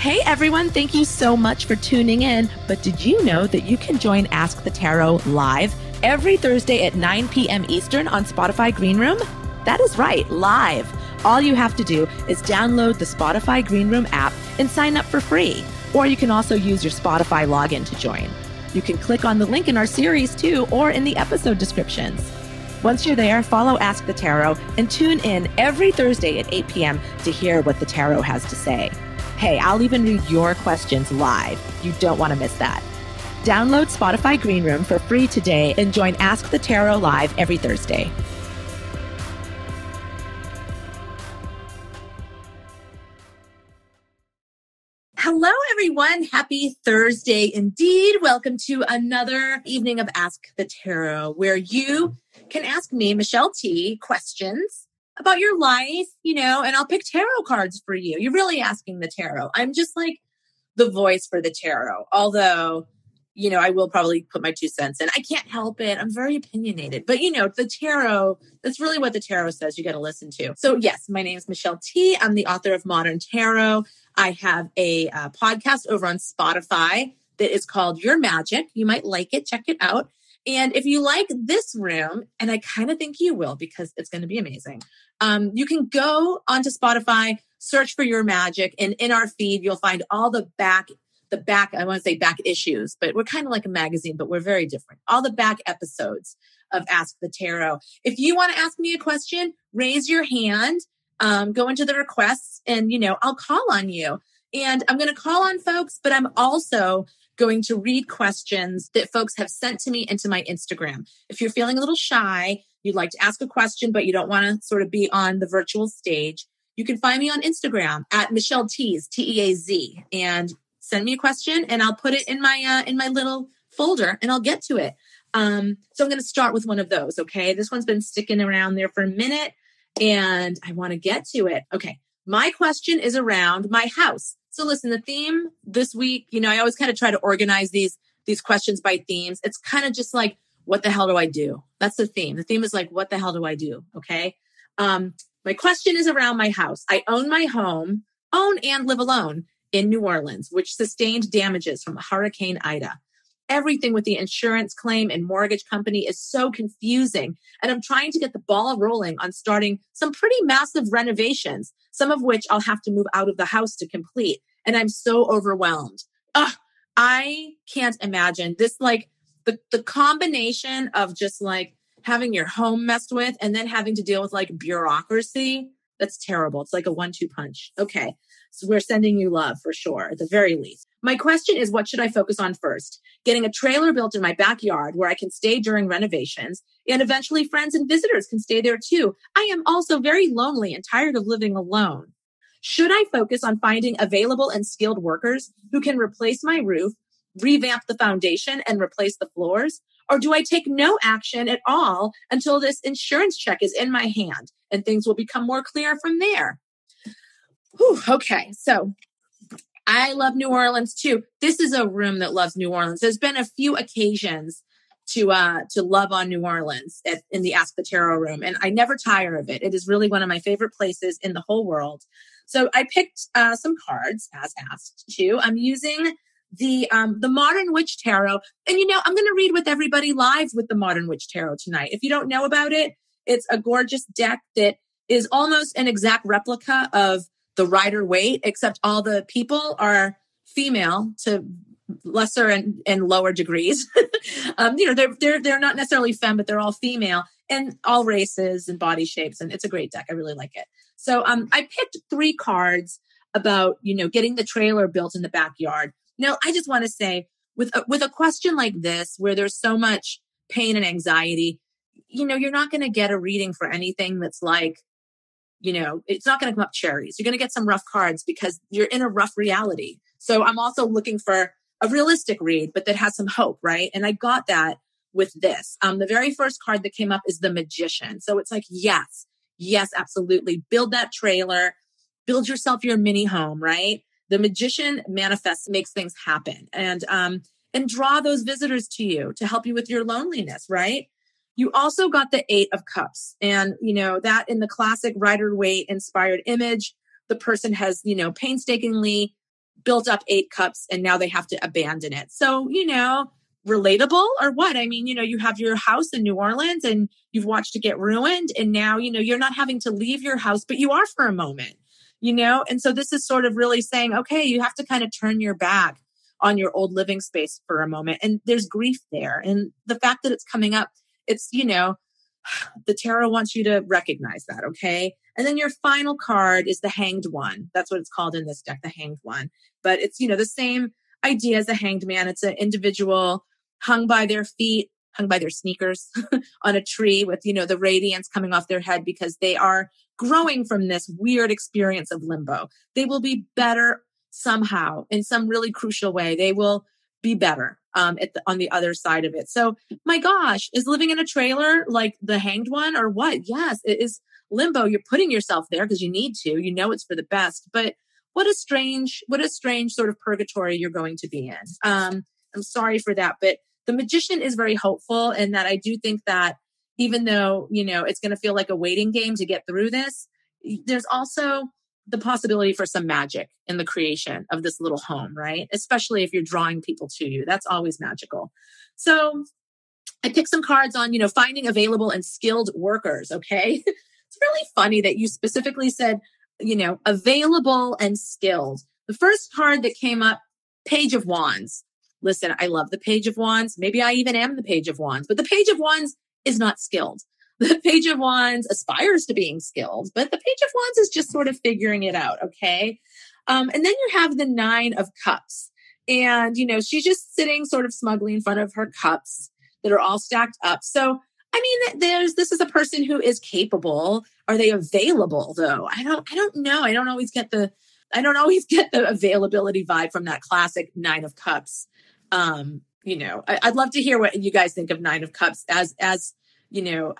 Hey everyone, thank you so much for tuning in. But did you know that you can join Ask the Tarot live every Thursday at 9 p.m. Eastern on Spotify Greenroom? That is right, live. All you have to do is download the Spotify Greenroom app and sign up for free. Or you can also use your Spotify login to join. You can click on the link in our series too, or in the episode descriptions. Once you're there, follow Ask the Tarot and tune in every Thursday at 8 p.m. to hear what the tarot has to say. Hey, I'll even read your questions live. You don't want to miss that. Download Spotify Greenroom for free today and join Ask the Tarot live every Thursday. Hello, everyone. Happy Thursday indeed. Welcome to another evening of Ask the Tarot, where you can ask me, Michelle Tea, questions about your life, you know, and I'll pick tarot cards for you. You're really asking the tarot. I'm just like the voice for the tarot. Although, you know, I will probably put my 2 cents in. I can't help it. I'm very opinionated. But, you know, the tarot, that's really what the tarot says you got to listen to. So, yes, my name is Michelle Tea. I'm the author of Modern Tarot. I have a podcast over on Spotify that is called Your Magic. You might like it. Check it out. And if you like this room, and I kind of think you will because it's going to be amazing, you can go onto Spotify, search for Your Magic, and in our feed, you'll find all the back issues, but we're kind of like a magazine, but we're very different. All the back episodes of Ask the Tarot. If you want to ask me a question, raise your hand. Go into the requests and, you know, I'll call on you. And I'm going to call on folks, but I'm also going to read questions that folks have sent to me into my Instagram. If you're feeling a little shy, you'd like to ask a question, but you don't want to sort of be on the virtual stage, you can find me on Instagram at Michelle Teaz, T-E-A-Z, and send me a question and I'll put it in my little folder and I'll get to it. So I'm going to start with one of those. Okay. This one's been sticking around there for a minute. And I want to get to it. Okay. My question is around my house. So listen, the theme this week, you know, I always kind of try to organize these questions by themes. It's kind of just like, what the hell do I do? That's the theme. The theme is like, what the hell do I do? Okay. My question is around my house. I own my home, own and live alone in New Orleans, which sustained damages from Hurricane Ida. Everything with the insurance claim and mortgage company is so confusing. And I'm trying to get the ball rolling on starting some pretty massive renovations, some of which I'll have to move out of the house to complete. And I'm so overwhelmed. Ugh, I can't imagine this, like the combination of just like having your home messed with and then having to deal with like bureaucracy. That's terrible. It's like a 1-2 punch. Okay. So we're sending you love for sure, at the very least. My question is, what should I focus on first? Getting a trailer built in my backyard where I can stay during renovations, and eventually friends and visitors can stay there too. I am also very lonely and tired of living alone. Should I focus on finding available and skilled workers who can replace my roof, revamp the foundation, and replace the floors? Or do I take no action at all until this insurance check is in my hand and things will become more clear from there? Whew, okay, so I love New Orleans too. This is a room that loves New Orleans. There's been a few occasions to love on New Orleans in the Ask the Tarot room, and I never tire of it. It is really one of my favorite places in the whole world. So I picked some cards as asked too. I'm using the Modern Witch Tarot, and you know I'm going to read with everybody live with the Modern Witch Tarot tonight. If you don't know about it, it's a gorgeous deck that is almost an exact replica of the Rider Waite, except all the people are female to lesser and lower degrees. You know, they're not necessarily femme, but they're all female and all races and body shapes. And it's a great deck. I really like it. So I picked 3 cards about, you know, getting the trailer built in the backyard. Now, I just want to say with a question like this, where there's so much pain and anxiety, you know, you're not going to get a reading for anything that's like, you know, it's not going to come up cherries. You're going to get some rough cards because you're in a rough reality. So I'm also looking for a realistic read, but that has some hope, right? And I got that with this. The very first card that came up is the Magician. So it's like, yes, absolutely. Build that trailer, build yourself your mini home, right? The Magician manifests, makes things happen, and draw those visitors to you to help you with your loneliness, right? You also got the 8 of Cups, and you know that in the classic Rider Waite inspired image, the person has, you know, painstakingly built up 8 cups and now they have to abandon it. So, you know, relatable or what? I mean, you know, you have your house in New Orleans and you've watched it get ruined. And now, you know, you're not having to leave your house, but you are for a moment, you know? And so this is sort of really saying, okay, you have to kind of turn your back on your old living space for a moment. And there's grief there. And the fact that it's coming up, it's, you know, the tarot wants you to recognize that. Okay. And then your final card is the Hanged One. That's what it's called in this deck, the Hanged One. But it's, you know, the same idea as a hanged man. It's an individual hung by their feet, hung by their sneakers on a tree with, you know, the radiance coming off their head because they are growing from this weird experience of limbo. They will be better somehow in some really crucial way. They will be better on the other side of it. So my gosh, is living in a trailer like the Hanged One or what? Yes, it is limbo. You're putting yourself there because you need to, you know, it's for the best, but what a strange sort of purgatory you're going to be in. I'm sorry for that, but the Magician is very hopeful in that I do think that even though, you know, it's going to feel like a waiting game to get through this, there's also the possibility for some magic in the creation of this little home, right? Especially if you're drawing people to you. That's always magical. So I picked some cards on, you know, finding available and skilled workers, okay? It's really funny that you specifically said, you know, available and skilled. The first card that came up, Page of Wands. Listen, I love the Page of Wands. Maybe I even am the Page of Wands, but the Page of Wands is not skilled. The Page of Wands aspires to being skilled, but the Page of Wands is just sort of figuring it out, okay? And then you have the Nine of Cups. And, you know, she's just sitting sort of smugly in front of her cups that are all stacked up. So, I mean, this is a person who is capable. Are they available though? I don't know. I don't always get the availability vibe from that classic Nine of Cups. You know, I'd love to hear what you guys think of Nine of Cups as you know,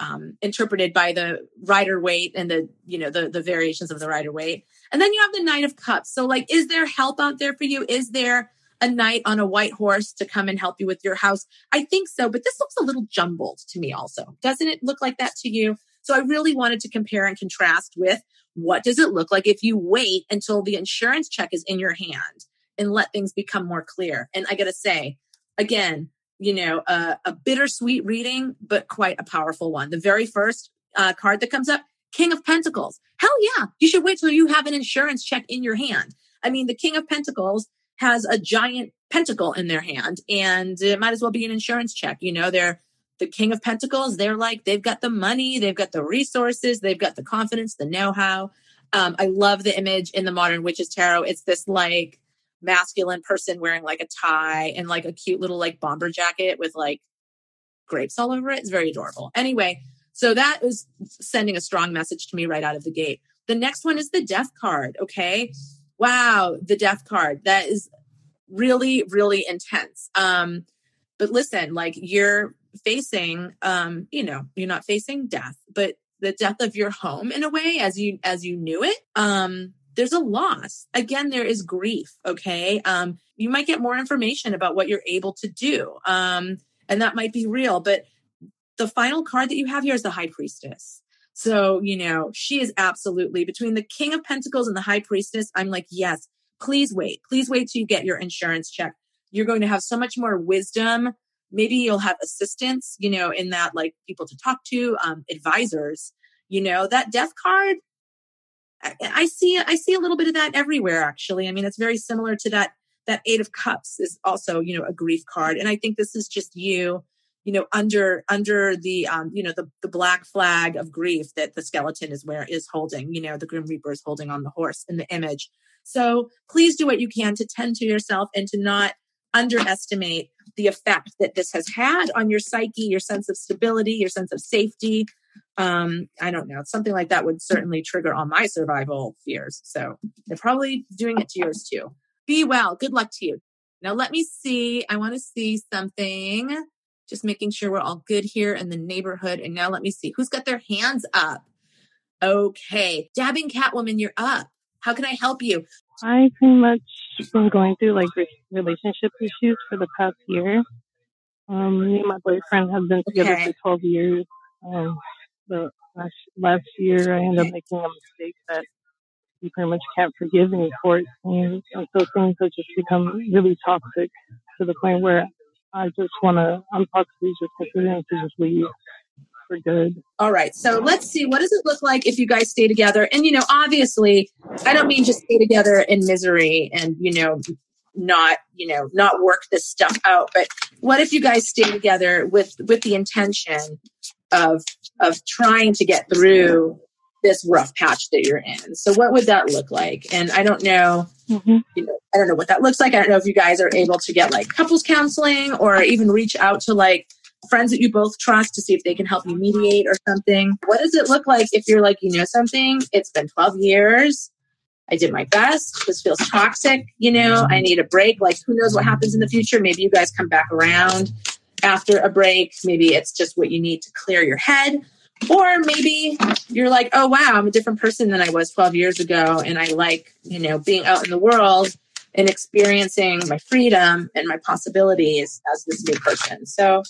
interpreted by the Rider Waite and the, you know, the variations of the Rider Waite. And then you have the Knight of Cups. So like, is there help out there for you? Is there a knight on a white horse to come and help you with your house? I think so, but this looks a little jumbled to me also. Doesn't it look like that to you? So I really wanted to compare and contrast with what does it look like if you wait until the insurance check is in your hand and let things become more clear. And I got to say, again, you know, a bittersweet reading, but quite a powerful one. The very first card that comes up, King of Pentacles. Hell yeah. You should wait till you have an insurance check in your hand. I mean, the King of Pentacles has a giant pentacle in their hand and it might as well be an insurance check. You know, they're the King of Pentacles. They're like, they've got the money, they've got the resources, they've got the confidence, the know-how. I love the image in the Modern Witches Tarot. It's this like, masculine person wearing like a tie and like a cute little like bomber jacket with like grapes all over it. It's very adorable. Anyway, so that is sending a strong message to me right out of the gate. The next one is the Death card. Okay. Wow. The Death card. That is really, really intense. But listen, like you're facing, you know, you're not facing death, but the death of your home in a way as you knew it. There's a loss. Again, there is grief. Okay. You might get more information about what you're able to do. And that might be real, but the final card that you have here is the High Priestess. So, you know, she is absolutely between the King of Pentacles and the High Priestess. I'm like, yes, please wait. Please wait till you get your insurance check. You're going to have so much more wisdom. Maybe you'll have assistance, you know, in that like people to talk to, advisors, you know, that Death card. I see a little bit of that everywhere, actually. I mean, it's very similar to that Eight of Cups is also, you know, a grief card. And I think this is just you know, under the, you know, the black flag of grief that the skeleton is holding, you know, the Grim Reaper is holding on the horse in the image. So please do what you can to tend to yourself and to not underestimate the effect that this has had on your psyche, your sense of stability, your sense of safety. I don't know. Something like that would certainly trigger all my survival fears. So they're probably doing it to yours too. Be well. Good luck to you. Now let me see. I want to see something. Just making sure we're all good here in the neighborhood. And now let me see who's got their hands up. Okay. Dabbing Catwoman, you're up. How can I help you? I pretty much been going through like relationship issues for the past year. Me and my boyfriend have been together for 12 years. But last year I ended up making a mistake that you pretty much can't forgive me for it. And so things have just become really toxic to the point where I just want to unbox these and just leave for good. All right. So let's see. What does it look like if you guys stay together? And, you know, obviously, I don't mean just stay together in misery and, not work this stuff out. But what if you guys stay together with the intention of trying to get through this rough patch that you're in? So what would that look like? And I don't know, I don't know what that looks like. I don't know if you guys are able to get like couples counseling or even reach out to like friends that you both trust to see if they can help you mediate or something. What does it look like if you're like, something, it's been 12 years. I did my best. This feels toxic. I need a break. Like who knows what happens in the future? Maybe you guys come back around after a break. Maybe it's just what you need to clear your head. Or maybe you're like, oh, wow, I'm a different person than I was 12 years ago. And I like, being out in the world and experiencing my freedom and my possibilities as this new person. So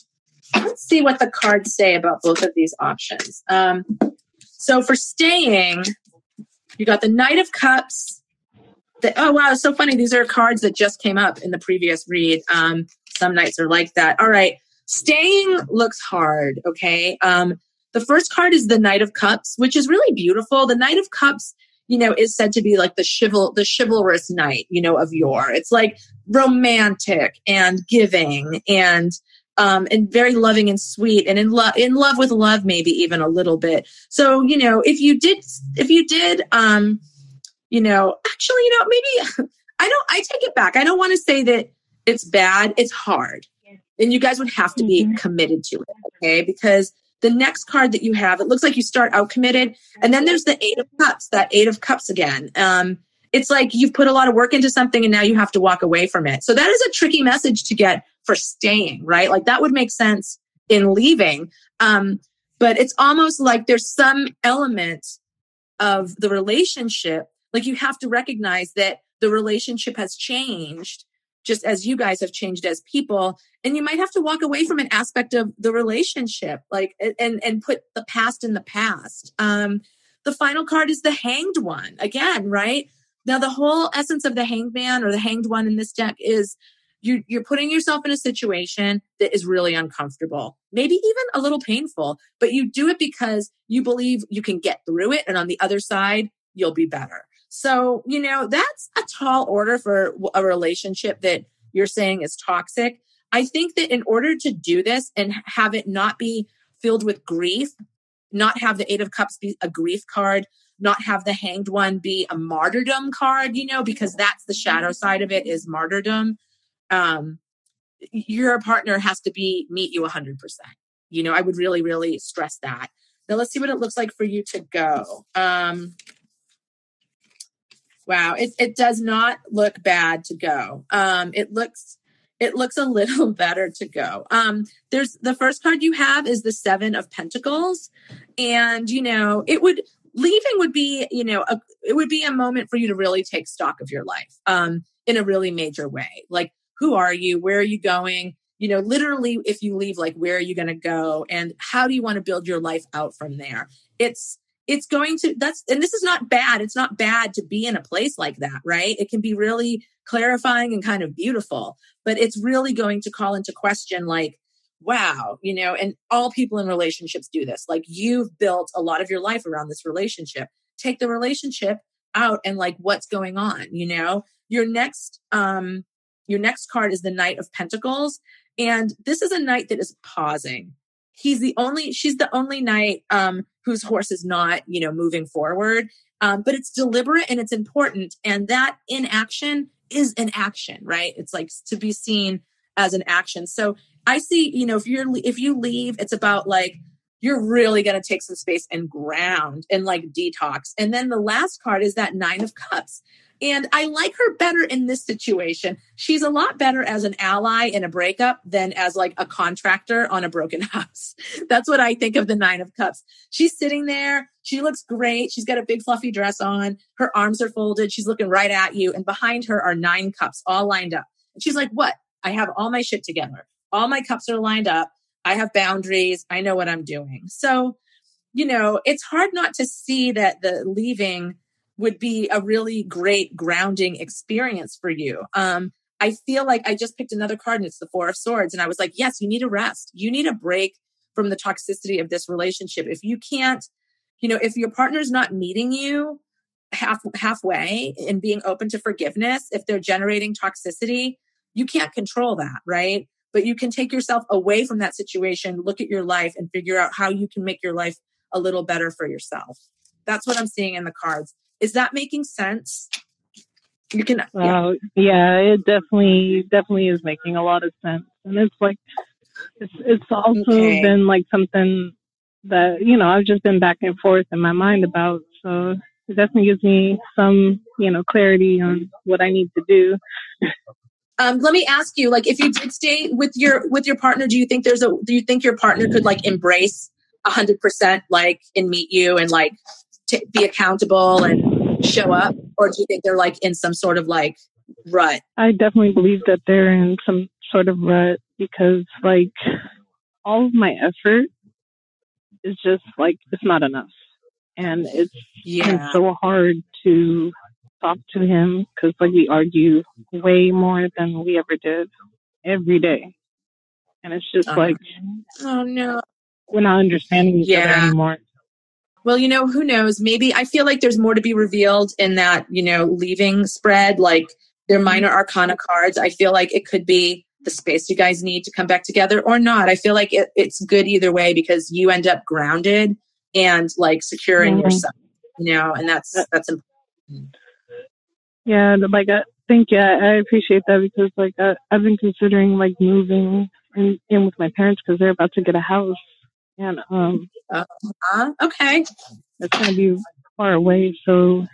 let's see what the cards say about both of these options. So for staying, you got the Knight of Cups. Oh, wow, it's so funny. These are cards that just came up in the previous read. Some nights are like that. All right. Staying looks hard. Okay. The first card is the Knight of Cups, which is really beautiful. The Knight of Cups, is said to be like the chivalrous knight, of yore. It's like romantic and giving and very loving and sweet and in love with love, maybe even a little bit. So, maybe I take it back. I don't want to say that it's bad. It's hard. And you guys would have to be committed to it. Okay. Because the next card that you have, it looks like you start out committed. And then there's the Eight of Cups, that Eight of Cups again. It's like you've put a lot of work into something and now you have to walk away from it. So that is a tricky message to get for staying, right? Like that would make sense in leaving. But it's almost like there's some element of the relationship. Like you have to recognize that the relationship has changed just as you guys have changed as people. And you might have to walk away from an aspect of the relationship, like, and put the past in the past. The final card is the Hanged One again, right? Now, the whole essence of the Hanged Man or the Hanged One in this deck is you're putting yourself in a situation that is really uncomfortable, maybe even a little painful, but you do it because you believe you can get through it. And on the other side, you'll be better. So, that's a tall order for a relationship that you're saying is toxic. I think that in order to do this and have it not be filled with grief, not have the Eight of Cups be a grief card, not have the Hanged One be a martyrdom card, because that's the shadow side of it is martyrdom. Your partner has to meet you 100%. I would really, really stress that. Now let's see what it looks like for you to go. Wow. It does not look bad to go. It looks a little better to go. There's the first card you have is the Seven of Pentacles. And, it would be a moment for you to really take stock of your life, in a really major way. Like, who are you? Where are you going? Literally if you leave, like, where are you going to go? And how do you want to build your life out from there? And this is not bad. It's not bad to be in a place like that, right? It can be really clarifying and kind of beautiful, but it's really going to call into question, like, wow, and all people in relationships do this. Like, you've built a lot of your life around this relationship. Take the relationship out and like, what's going on? Your next card is the Knight of Pentacles. And this is a knight that is pausing. She's the only knight, whose horse is not, moving forward. But it's deliberate and it's important. And that inaction is an action, right? It's like to be seen as an action. So I see, if you leave, it's about like, you're really going to take some space and ground and like detox. And then the last card is that Nine of Cups. And I like her better in this situation. She's a lot better as an ally in a breakup than as like a contractor on a broken house. That's what I think of the Nine of Cups. She's sitting there. She looks great. She's got a big fluffy dress on. Her arms are folded. She's looking right at you. And behind her are nine cups all lined up. And she's like, what? I have all my shit together. All my cups are lined up. I have boundaries. I know what I'm doing. So, it's hard not to see that the leaving would be a really great grounding experience for you. I feel like I just picked another card and it's the Four of Swords. And I was like, yes, you need a rest. You need a break from the toxicity of this relationship. If you can't, you know, if your partner's not meeting you halfway and being open to forgiveness, if they're generating toxicity, you can't control that, right? But you can take yourself away from that situation, look at your life and figure out how you can make your life a little better for yourself. That's what I'm seeing in the cards. Is that making sense? You can. Wow. Yeah, it definitely is making a lot of sense. And it's like, it's also been like something that, you know, I've just been back and forth in my mind about. So it definitely gives me some, you know, clarity on what I need to do. Let me ask you, like, if you did stay with your partner, do you think your partner could like embrace 100%, like, and meet you and like be accountable and show up? Or do you think they're like in some sort of like rut? I definitely believe that they're in some sort of rut because like all of my effort is just like, it's not enough. And it's been so hard to talk to him because like we argue way more than we ever did every day. And it's just like, oh no, we're not understanding each other anymore. Well, you know, who knows? Maybe I feel like there's more to be revealed in that, you know, leaving spread, like their minor arcana cards. I feel like it could be the space you guys need to come back together or not. I feel like it's good either way because you end up grounded and like securing yourself, you know, and that's important. Yeah. Like, I think, I appreciate that because like, I've been considering like moving in with my parents because they're about to get a house. And it's gonna be far away. So,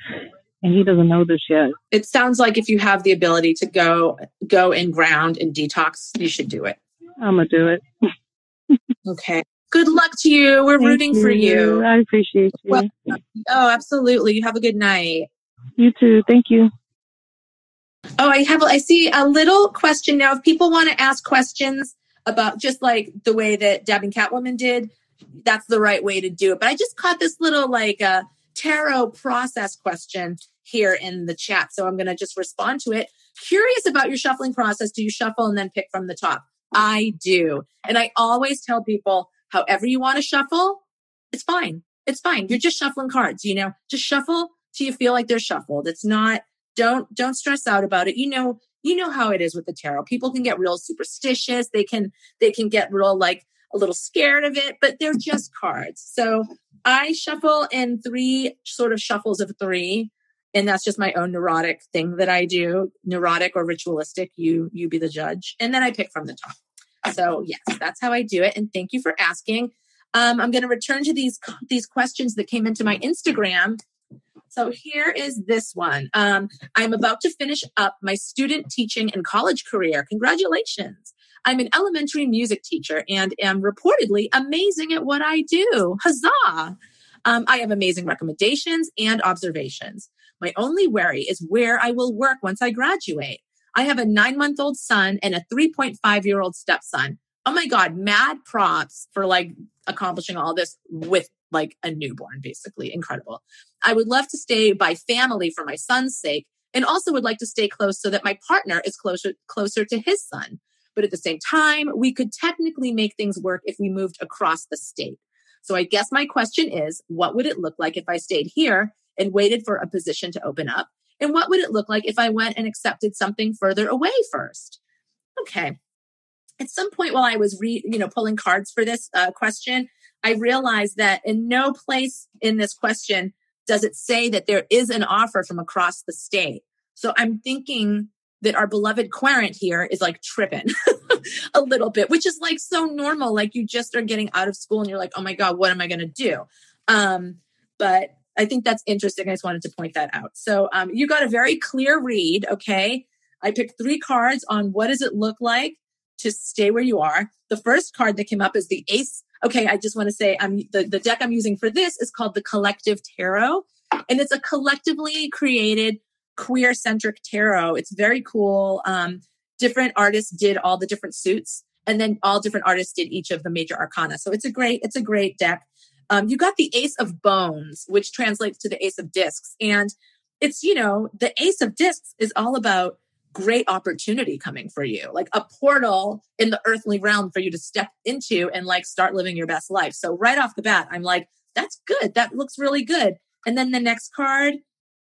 and he doesn't know this yet. It sounds like if you have the ability to go and ground and detox, you should do it. I'm gonna do it. Okay. Good luck to you. We're rooting for you. I appreciate you. Well, oh, absolutely. You have a good night. You too. Thank you. Oh, I see a little question now. If people want to ask questions about just like the way that Deb and Catwoman did, that's the right way to do it. But I just caught this little like tarot process question here in the chat. So I'm going to just respond to it. Curious about your shuffling process. Do you shuffle and then pick from the top? I do. And I always tell people, however you want to shuffle, it's fine. It's fine. You're just shuffling cards, you know, just shuffle till you feel like they're shuffled. It's not, don't stress out about it. You know how it is with the tarot. People can get real superstitious. They can get real like a little scared of it, but they're just cards. So I shuffle in three sort of shuffles of three. And that's just my own neurotic thing that I do. Neurotic or ritualistic, you be the judge. And then I pick from the top. So yes, that's how I do it. And thank you for asking. I'm going to return to these questions that came into my Instagram. So here is this one. I'm about to finish up my student teaching and college career. Congratulations. I'm an elementary music teacher and am reportedly amazing at what I do. Huzzah. I have amazing recommendations and observations. My only worry is where I will work once I graduate. I have a 9-month-old son and a 3.5-year-old stepson. Oh my God, mad props for like accomplishing all this with like a newborn, basically. Incredible. I would love to stay by family for my son's sake and also would like to stay close so that my partner is closer to his son. But at the same time, we could technically make things work if we moved across the state. So I guess my question is, what would it look like if I stayed here and waited for a position to open up? And what would it look like if I went and accepted something further away first? Okay. At some point while I was pulling cards for this question, I realized that in no place in this question does it say that there is an offer from across the state. So I'm thinking that our beloved querent here is like tripping a little bit, which is like so normal. Like you just are getting out of school and you're like, oh my God, what am I going to do? But I think that's interesting. I just wanted to point that out. So you got a very clear read. Okay. I picked three cards on what does it look like to stay where you are. The first card that came up is the Ace. Okay, I just want to say the deck I'm using for this is called the Collective Tarot. And it's a collectively created queer-centric tarot. It's very cool. Different artists did all the different suits. And then all different artists did each of the major arcana. So it's a great deck. You got the Ace of Bones, which translates to the Ace of Discs. And it's, you know, the Ace of Discs is all about great opportunity coming for you, like a portal in the earthly realm for you to step into and like start living your best life. So right off the bat, I'm like, that's good. That looks really good. And then the next card,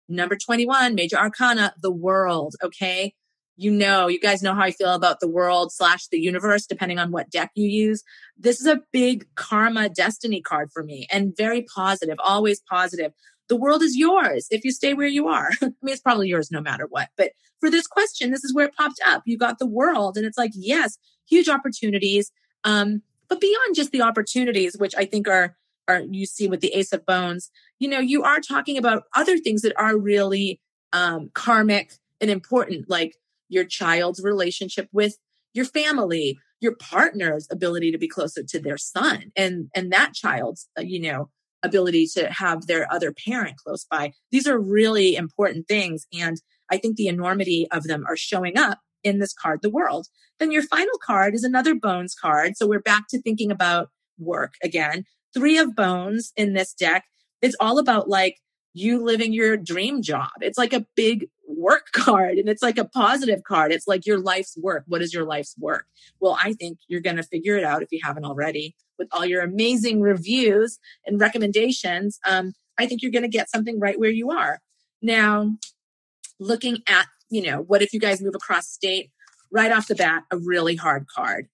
number 21, Major Arcana, the World. Okay. You know, you guys know how I feel about the world / the universe, depending on what deck you use. This is a big karma destiny card for me and very positive, always positive. The world is yours if you stay where you are. I mean, it's probably yours no matter what. But for this question, this is where it popped up. You got the world and it's like, yes, huge opportunities. But beyond just the opportunities, which I think are you see with the Ace of Bones, you know, you are talking about other things that are really karmic and important, like your child's relationship with your family, your partner's ability to be closer to their son and that child's, you know, ability to have their other parent close by. These are really important things. And I think the enormity of them are showing up in this card, the world. Then your final card is another bones card. So we're back to thinking about work again. Three of Bones in this deck. It's all about like you living your dream job. It's like a big work card and it's like a positive card. It's like your life's work. What is your life's work? Well, I think you're going to figure it out if you haven't already with all your amazing reviews and recommendations. I think you're going to get something right where you are. Now, looking at, you know, what if you guys move across state? Right off the bat, a really hard card.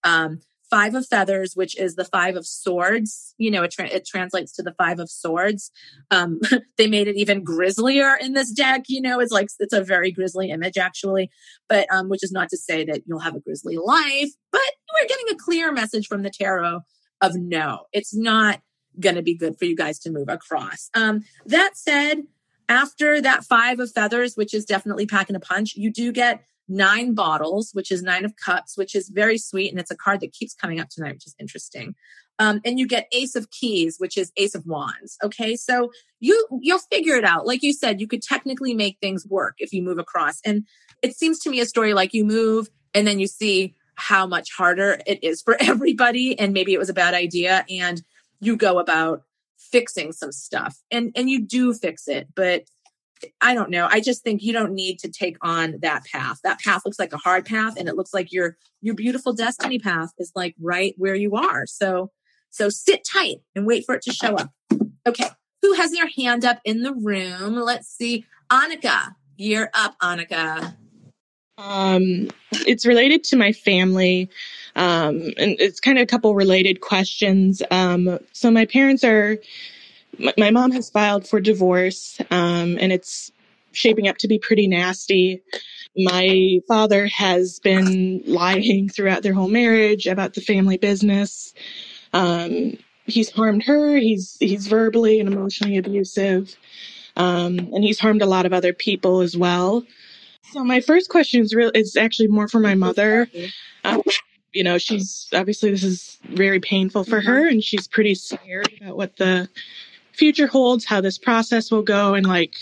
Five of Feathers, which is the Five of Swords. You know, it translates to the Five of Swords. They made it even grislier in this deck. You know, it's like, it's a very grisly image actually, but which is not to say that you'll have a grisly life, but we're getting a clear message from the tarot of no, it's not going to be good for you guys to move across. That said, after that Five of Feathers, which is definitely packing a punch, you do get 9 bottles, which is 9 of cups, which is very sweet. And it's a card that keeps coming up tonight, which is interesting. And you get Ace of Keys, which is Ace of Wands. Okay. So you'll figure it out. Like you said, you could technically make things work if you move across. And it seems to me a story like you move and then you see how much harder it is for everybody. And maybe it was a bad idea and you go about fixing some stuff and you do fix it, but I don't know. I just think you don't need to take on that path. That path looks like a hard path and it looks like your beautiful destiny path is like right where you are. So sit tight and wait for it to show up. Okay. Who has their hand up in the room? Let's see. Annika, you're up, Annika. It's related to my family. And it's kind of a couple related questions. So my parents are... My mom has filed for divorce, and it's shaping up to be pretty nasty. My father has been lying throughout their whole marriage about the family business. He's harmed her. He's verbally and emotionally abusive, and he's harmed a lot of other people as well. So my first question is actually more for my mother. You know, she's obviously this is very painful for her, and she's pretty scared about what the future holds, how this process will go, and like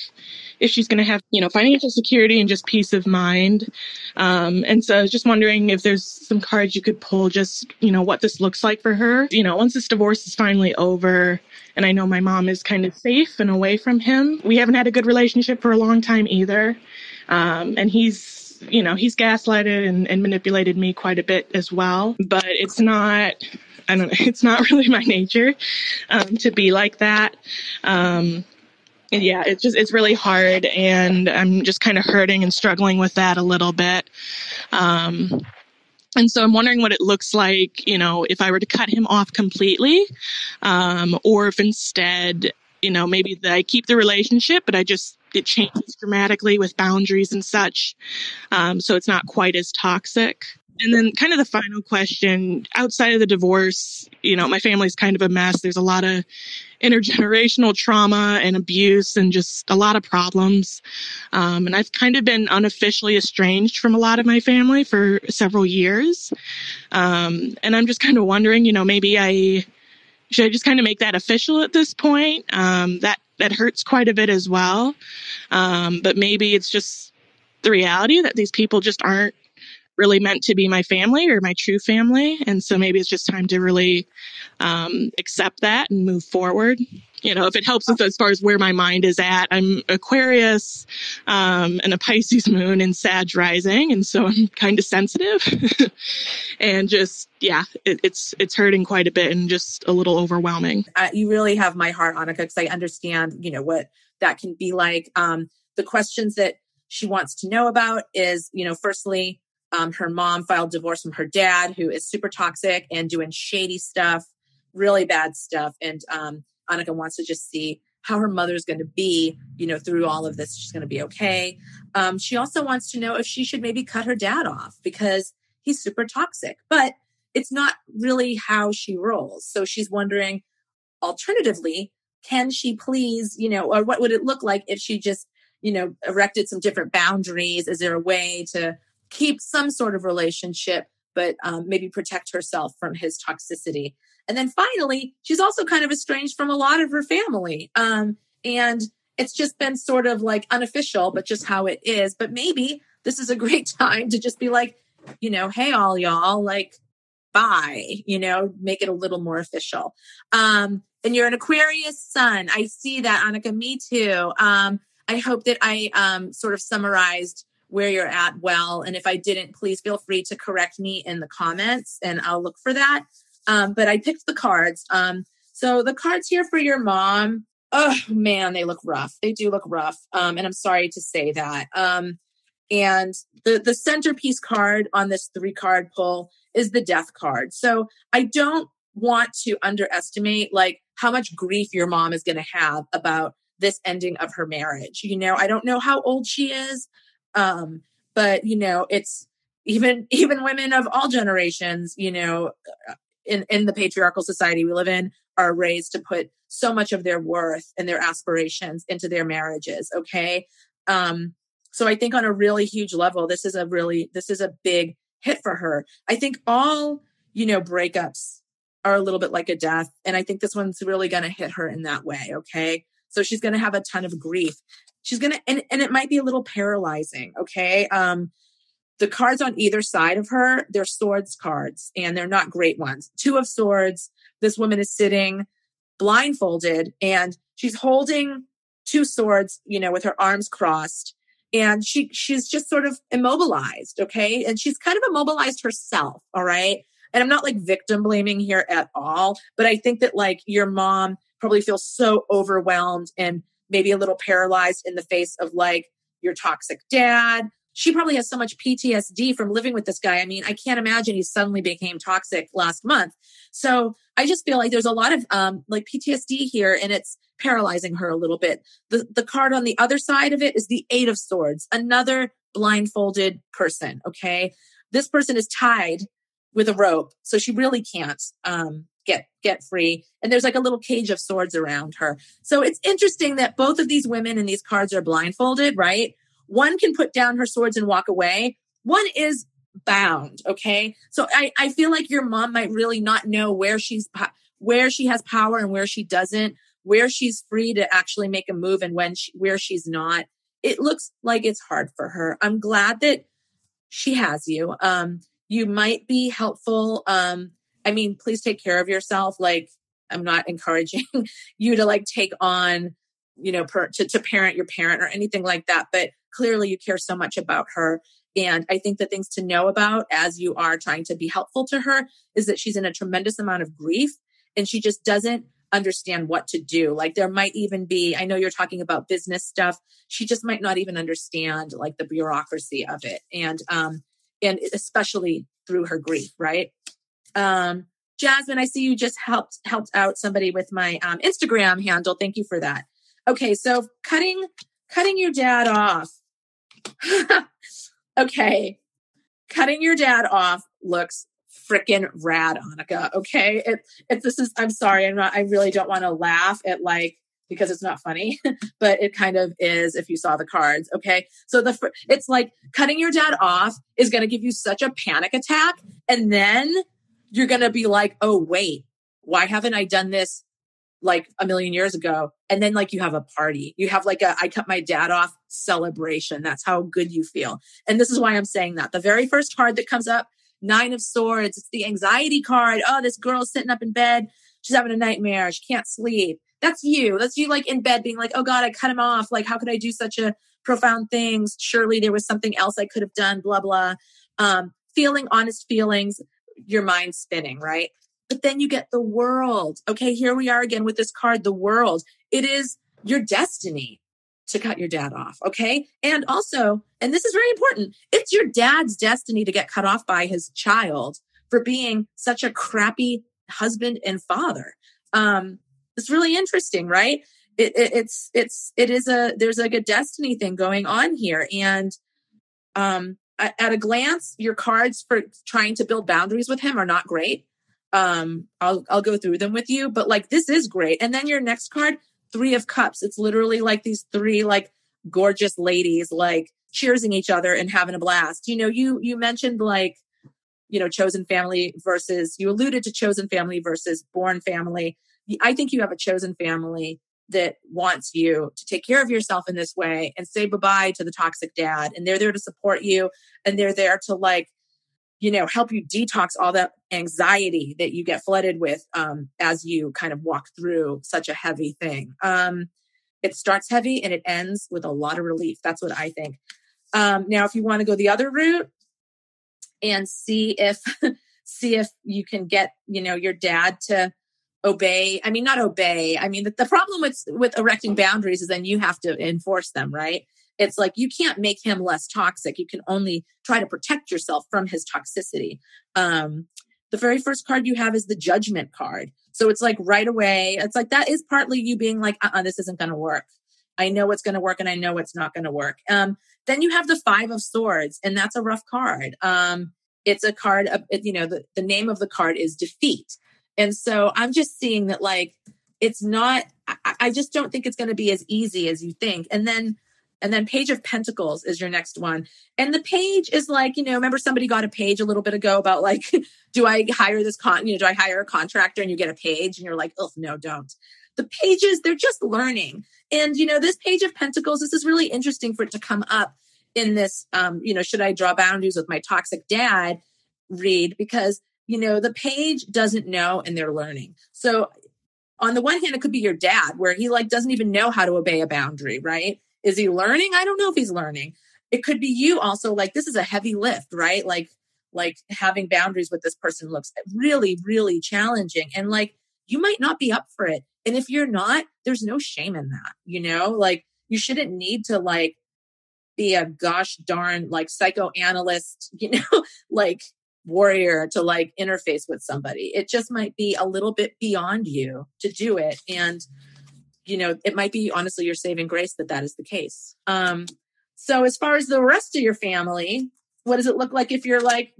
if she's going to have, you know, financial security and just peace of mind. And so I was just wondering if there's some cards you could pull, just, you know, what this looks like for her, you know, once this divorce is finally over. And I know my mom is kind of safe and away from him. We haven't had a good relationship for a long time either. And he's, you know, he's gaslighted and manipulated me quite a bit as well, but it's not... I don't know. It's not really my nature to be like that. And yeah, it's really hard. And I'm just kind of hurting and struggling with that a little bit. And so I'm wondering what it looks like, you know, if I were to cut him off completely, or if instead, you know, maybe that I keep the relationship, but it changes dramatically with boundaries and such. So it's not quite as toxic. And then kind of the final question, outside of the divorce, you know, my family's kind of a mess. There's a lot of intergenerational trauma and abuse and just a lot of problems. And I've kind of been unofficially estranged from a lot of my family for several years. And I'm just kind of wondering, you know, maybe should I just kind of make that official at this point? That hurts quite a bit as well. But maybe it's just the reality that these people just aren't really meant to be my family or my true family. And so maybe it's just time to really accept that and move forward. You know, if it helps with as far as where my mind is at, I'm Aquarius and a Pisces moon and Sag rising. And so I'm kind of sensitive and just, yeah, it's hurting quite a bit and just a little overwhelming. You really have my heart, Annika, because I understand, you know, what that can be like. The questions that she wants to know about is, you know, firstly, her mom filed divorce from her dad, who is super toxic and doing shady stuff, really bad stuff. And Annika wants to just see how her mother's going to be, you know, through all of this. She's going to be okay. She also wants to know if she should maybe cut her dad off because he's super toxic, but it's not really how she rolls. So she's wondering, alternatively, can she please, you know, or what would it look like if she just, you know, erected some different boundaries? Is there a way to keep some sort of relationship, but maybe protect herself from his toxicity? And then finally, she's also kind of estranged from a lot of her family. And it's just been sort of like unofficial, but just how it is. But maybe this is a great time to just be like, you know, hey, all y'all, like, bye, you know, make it a little more official. And you're an Aquarius sun. I see that, Annika, me too. I hope that I sort of summarized where you're at well. And if I didn't, please feel free to correct me in the comments and I'll look for that. But I picked the cards. So the cards here for your mom, oh man, they look rough. They do look rough. And I'm sorry to say that. And the centerpiece card on this 3-card pull is the death card. So I don't want to underestimate like how much grief your mom is going to have about this ending of her marriage. You know, I don't know how old she is. But you know, it's even women of all generations, you know, in the patriarchal society we live in are raised to put so much of their worth and their aspirations into their marriages. Okay. So I think on a really huge level, this is a big hit for her. I think all, you know, breakups are a little bit like a death. And I think this one's really going to hit her in that way. Okay. So she's going to have a ton of grief. She's going to, and it might be a little paralyzing. Okay. The cards on either side of her, they're swords cards and they're not great ones. 2 of Swords. This woman is sitting blindfolded and she's holding 2 swords, you know, with her arms crossed, and she's just sort of immobilized. Okay. And she's kind of immobilized herself. All right. And I'm not like victim blaming here at all, but I think that like your mom probably feels so overwhelmed and maybe a little paralyzed in the face of like your toxic dad. She probably has so much PTSD from living with this guy. I mean, I can't imagine he suddenly became toxic last month. So I just feel like there's a lot of like PTSD here and it's paralyzing her a little bit. The card on the other side of it is the 8 of Swords, another blindfolded person. Okay. This person is tied with a rope. So she really can't get free. And there's like a little cage of swords around her. So it's interesting that both of these women and these cards are blindfolded, right? One can put down her swords and walk away. One is bound, okay? So I feel like your mom might really not know where she has power and where she doesn't, where she's free to actually make a move and where she's not. It looks like it's hard for her. I'm glad that she has you. You might be helpful. I mean, please take care of yourself. Like, I'm not encouraging you to like take on, you know, to parent your parent or anything like that, but clearly you care so much about her. And I think the things to know about as you are trying to be helpful to her is that she's in a tremendous amount of grief and she just doesn't understand what to do. Like there might even be, I know you're talking about business stuff. She just might not even understand like the bureaucracy of it. And especially through her grief, right? Jasmine, I see you just helped out somebody with my Instagram handle. Thank you for that. Okay. So cutting your dad off. Okay. Cutting your dad off looks freaking rad, Annika. Okay. I'm sorry. I really don't want to laugh at like, because it's not funny, but it kind of is if you saw the cards. Okay. So it's like cutting your dad off is going to give you such a panic attack. And then you're going to be like, oh, wait, why haven't I done this like a million years ago. And then like you have a party. You have like a, I cut my dad off celebration. That's how good you feel. And this is why I'm saying that. The very first card that comes up, Nine of Swords. It's the anxiety card. Oh, this girl's sitting up in bed. She's having a nightmare. She can't sleep. That's you. That's you like in bed being like, oh God, I cut him off. Like, how could I do such a profound thing? Surely there was something else I could have done, blah, blah. Feeling honest feelings, your mind spinning, right? But then you get the World. Okay, here we are again with this card, the World. It is your destiny to cut your dad off, okay? And also, and this is very important, it's your dad's destiny to get cut off by his child for being such a crappy husband and father. It's really interesting, right? There's like a destiny thing going on here. And at a glance, your cards for trying to build boundaries with him are not great. I'll go through them with you, but like, this is great. And then your next card, Three of Cups. It's literally like these three like gorgeous ladies, like cheersing each other and having a blast. You know, you mentioned like, you know, you alluded to chosen family versus born family. I think you have a chosen family that wants you to take care of yourself in this way and say bye-bye to the toxic dad. And they're there to support you. And they're there to like, you know, help you detox all that anxiety that you get flooded with as you kind of walk through such a heavy thing. It starts heavy and it ends with a lot of relief. That's what I think. Now, if you want to go the other route and see if you can get, you know, your dad to obey. I mean, not obey. I mean, the problem with erecting boundaries is then you have to enforce them, right? It's like, you can't make him less toxic. You can only try to protect yourself from his toxicity. The very first card you have is the Judgment card. So it's like right away, it's like, that is partly you being like, this isn't going to work. I know what's going to work and I know what's not going to work. Then you have the Five of Swords, and that's a rough card. It's a card, you know, the name of the card is Defeat. And so I'm just seeing that like, it's not, I just don't think it's going to be as easy as you think. And then Page of Pentacles is your next one. And the page is like, you know, remember somebody got a page a little bit ago about like, do I hire a contractor? And you get a page and you're like, oh, no, don't. The pages, they're just learning. And, you know, this Page of Pentacles, this is really interesting for it to come up in this, you know, should I draw boundaries with my toxic dad read? Because, you know, the page doesn't know and they're learning. So on the one hand, it could be your dad where he like doesn't even know how to obey a boundary, right? Is he learning? I don't know if he's learning. It could be you also like, this is a heavy lift, right? Like having boundaries with this person looks really, really challenging. And like, you might not be up for it. And if you're not, there's no shame in that, you know, like you shouldn't need to like be a gosh darn like psychoanalyst, you know, like warrior to like interface with somebody. It just might be a little bit beyond you to do it. And you know, it might be honestly your saving grace that is the case. So as far as the rest of your family, what does it look like if you're like,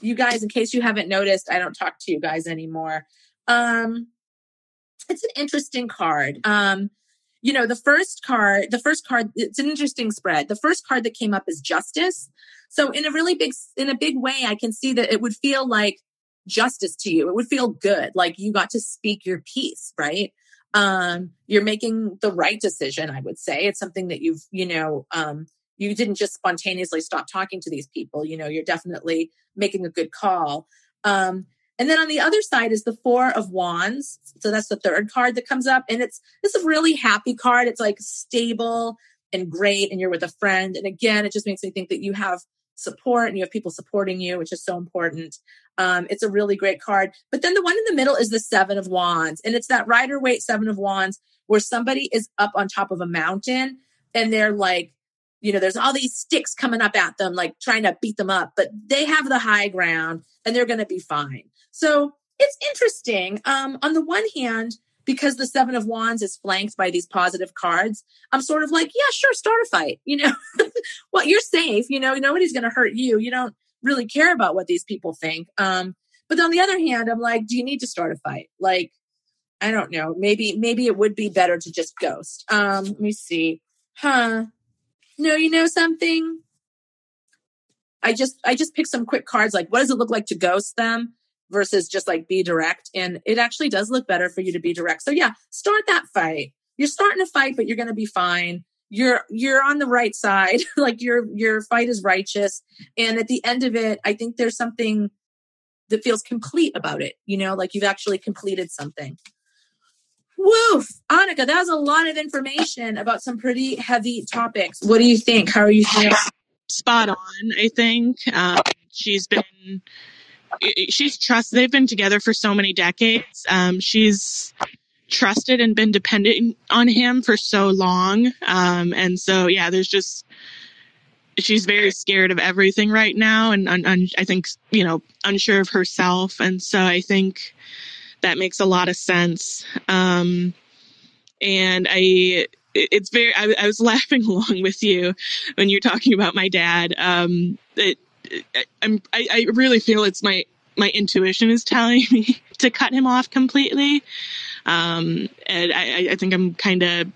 you guys, in case you haven't noticed, I don't talk to you guys anymore. It's an interesting card. You know, the first card, it's an interesting spread. The first card that came up is Justice. So in a big way, I can see that it would feel like justice to you. It would feel good. Like you got to speak your piece, right? You're making the right decision, I would say. It's something that you've, you know, you didn't just spontaneously stop talking to these people. You know, you're definitely making a good call. And then on the other side is the Four of Wands. So that's the third card that comes up. And this is a really happy card. It's like stable and great. And you're with a friend. And again, it just makes me think that you have support and you have people supporting you, which is so important. It's a really great card. But then the one in the middle is the Seven of Wands. And it's that Rider Waite Seven of Wands where somebody is up on top of a mountain and they're like, you know, there's all these sticks coming up at them, like trying to beat them up, but they have the high ground and they're going to be fine. So it's interesting. On the one hand, because the Seven of Wands is flanked by these positive cards, I'm sort of like, yeah, sure, start a fight. You know, well, you're safe. You know, nobody's going to hurt you. You don't really care about what these people think. But on the other hand, I'm like, do you need to start a fight? Like, I don't know. Maybe it would be better to just ghost. Let me see. No, you know something? I just picked some quick cards. Like, what does it look like to ghost them? versus just like be direct. And it actually does look better for you to be direct. So yeah, start that fight. You're starting a fight, but you're going to be fine. You're on the right side. Like your fight is righteous. And at the end of it, I think there's something that feels complete about it. You know, like you've actually completed something. Woof. Annika, that was a lot of information about some pretty heavy topics. What do you think? How are you feeling? Spot on, I think. They've been together for so many decades. She's trusted and been dependent on him for so long. And so, yeah, she's very scared of everything right now. And I think, you know, unsure of herself. And so I think that makes a lot of sense. I was laughing along with you when you're talking about my dad. I really feel it's my intuition is telling me to cut him off completely. And I think I'm kind of,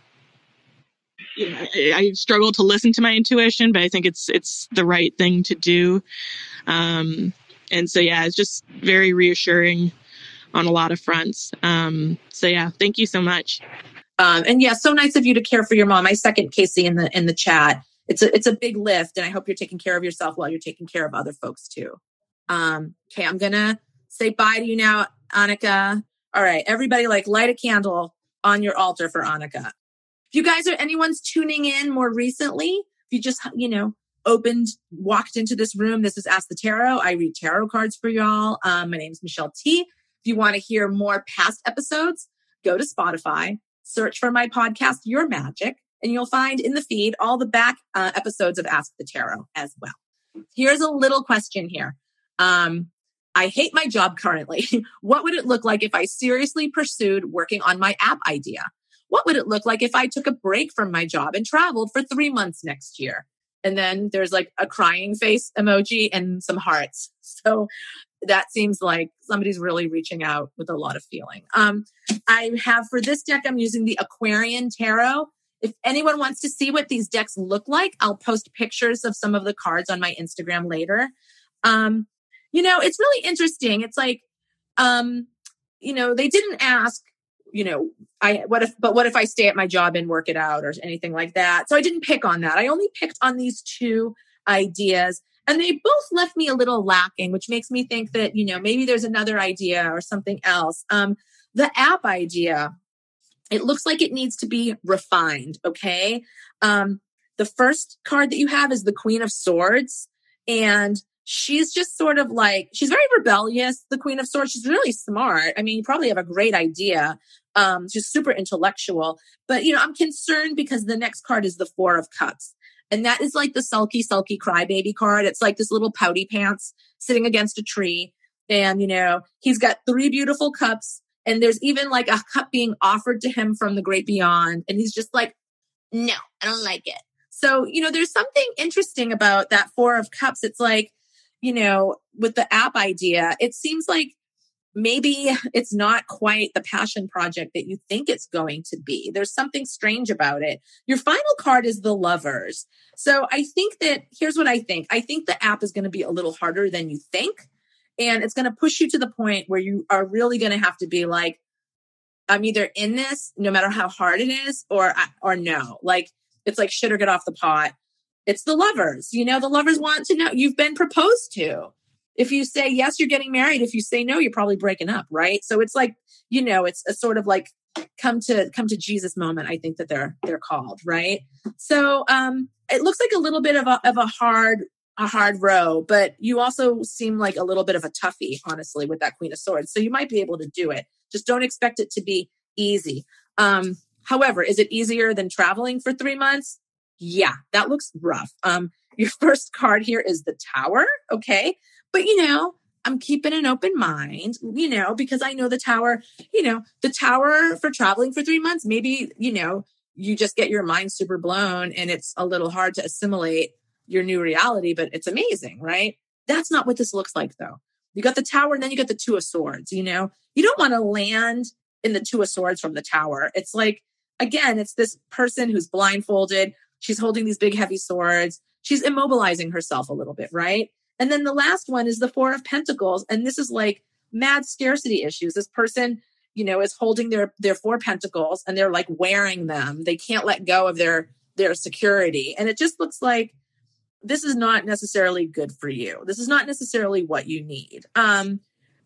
you know, I struggle to listen to my intuition, but I think it's the right thing to do. And so, yeah, it's just very reassuring on a lot of fronts. So yeah, thank you so much. And yeah, so nice of you to care for your mom. I second Casey in the chat. It's a big lift, and I hope you're taking care of yourself while you're taking care of other folks too. Okay, I'm gonna say bye to you now, Annika. All right, everybody, like light a candle on your altar for Annika. If you guys or anyone's tuning in more recently, if you just walked into this room, this is Ask the Tarot. I read tarot cards for y'all. My name's Michelle Tea. If you want to hear more past episodes, go to Spotify, search for my podcast, Your Magic. And you'll find in the feed all the back episodes of Ask the Tarot as well. Here's a little question here. I hate my job currently. What would it look like if I seriously pursued working on my app idea? What would it look like if I took a break from my job and traveled for 3 months next year? And then there's like a crying face emoji and some hearts. So that seems like somebody's really reaching out with a lot of feeling. I have for this deck, I'm using the Aquarian Tarot. If anyone wants to see what these decks look like, I'll post pictures of some of the cards on my Instagram later. It's really interesting. It's like, they didn't ask, what if I stay at my job and work it out or anything like that? So I didn't pick on that. I only picked on these two ideas, and they both left me a little lacking, which makes me think that, maybe there's another idea or something else. The app idea, it looks like it needs to be refined, okay? The first card that you have is the Queen of Swords. And she's just sort of like, she's very rebellious, the Queen of Swords. She's really smart. I mean, you probably have a great idea. She's super intellectual. But, I'm concerned because the next card is the Four of Cups. And that is like the sulky crybaby card. It's like this little pouty pants sitting against a tree. And, he's got three beautiful cups. And there's even like a cup being offered to him from the great beyond. And he's just like, no, I don't like it. So, there's something interesting about that Four of Cups. It's like, with the app idea, it seems like maybe it's not quite the passion project that you think it's going to be. There's something strange about it. Your final card is the Lovers. So I think that here's what I think. I think the app is going to be a little harder than you think. And it's going to push you to the point where you are really going to have to be like, I'm either in this, no matter how hard it is, or no. Like, it's like, shit or get off the pot. It's the Lovers. The Lovers want to know. You've been proposed to. If you say yes, you're getting married. If you say no, you're probably breaking up, right? So it's like, it's a sort of like come to Jesus moment, I think that they're called, right? So it looks like a little bit of a hard row, but you also seem like a little bit of a toughie, honestly, with that Queen of Swords. So you might be able to do it. Just don't expect it to be easy. However, is it easier than traveling for 3 months? Yeah, that looks rough. Your first card here is the Tower. Okay. But I'm keeping an open mind, because I know the tower for traveling for 3 months, maybe, you just get your mind super blown and it's a little hard to assimilate your new reality, but it's amazing, right? That's not what this looks like though. You got the Tower and then you got the Two of Swords, You don't want to land in the Two of Swords from the Tower. It's like, again, it's this person who's blindfolded. She's holding these big heavy swords. She's immobilizing herself a little bit, right? And then the last one is the Four of Pentacles. And this is like mad scarcity issues. This person, you know, is holding their four pentacles and they're like wearing them. They can't let go of their security. And it just looks like this is not necessarily good for you. This is not necessarily what you need.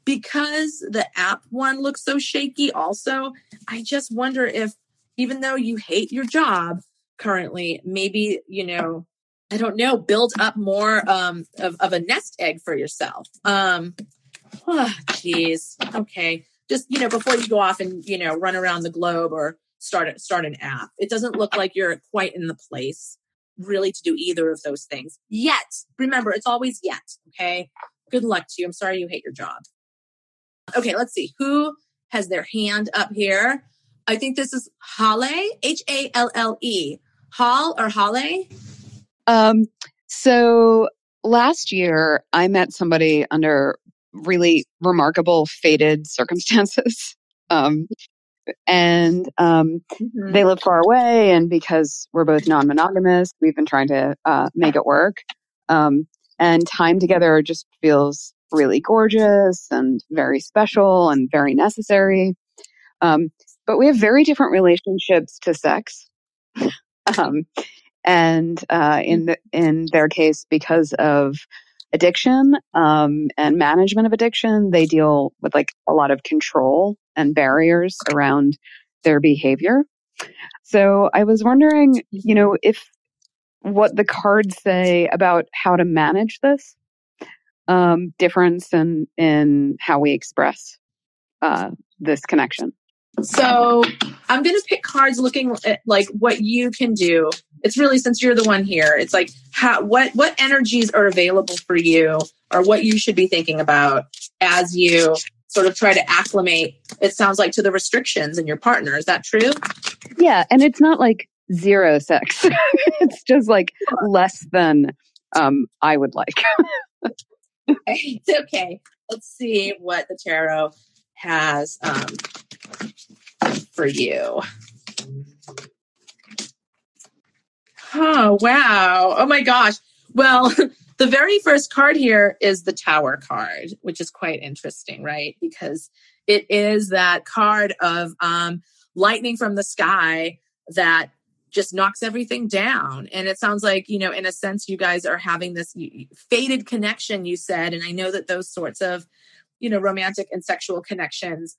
Because the app one looks so shaky also, I just wonder if, even though you hate your job currently, maybe, you know, I don't know, build up more of a nest egg for yourself. Okay. Just, you know, before you go off and, you know, run around the globe or start an app. It doesn't look like you're quite in the place really to do either of those things yet. Remember, it's always yet. Okay. Good luck to you. I'm sorry you hate your job. Okay. Let's see who has their hand up here. I think this is Halle, H-A-L-L-E. Hall or Halle? So last year I met somebody under really remarkable fated circumstances. Mm-hmm. They live far away, and because we're both non-monogamous, we've been trying to make it work. And time together just feels really gorgeous and very special and very necessary. But we have very different relationships to sex. In their case, because of addiction and management of addiction, they deal with like a lot of control and barriers around their behavior. So I was wondering, you know, if what the cards say about how to manage this difference in how we express this connection. So I'm going to pick cards looking at like what you can do. It's really, since you're the one here, it's like how, what energies are available for you or what you should be thinking about as you sort of try to acclimate, it sounds like, to the restrictions in your partner. Is that true? Yeah. And it's not like zero sex. It's just like less than I would like. Okay. It's okay. Let's see what the tarot has for you. Oh, wow. Oh my gosh. Well, the very first card here is the Tower card, which is quite interesting, right? Because it is that card of lightning from the sky that just knocks everything down. And it sounds like, you know, in a sense, you guys are having this fated connection, you said. And I know that those sorts of, you know, romantic and sexual connections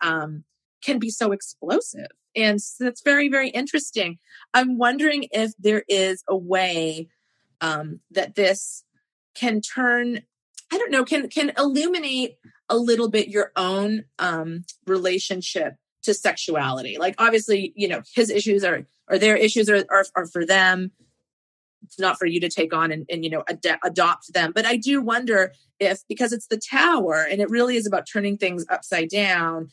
can be so explosive. And that's very, very interesting. I'm wondering if there is a way that this can turn, I don't know, can illuminate a little bit your own relationship to sexuality. Like obviously, you know, his issues or their issues are for them. It's not for you to take on and you know, adopt them. But I do wonder if, because it's the Tower and it really is about turning things upside down,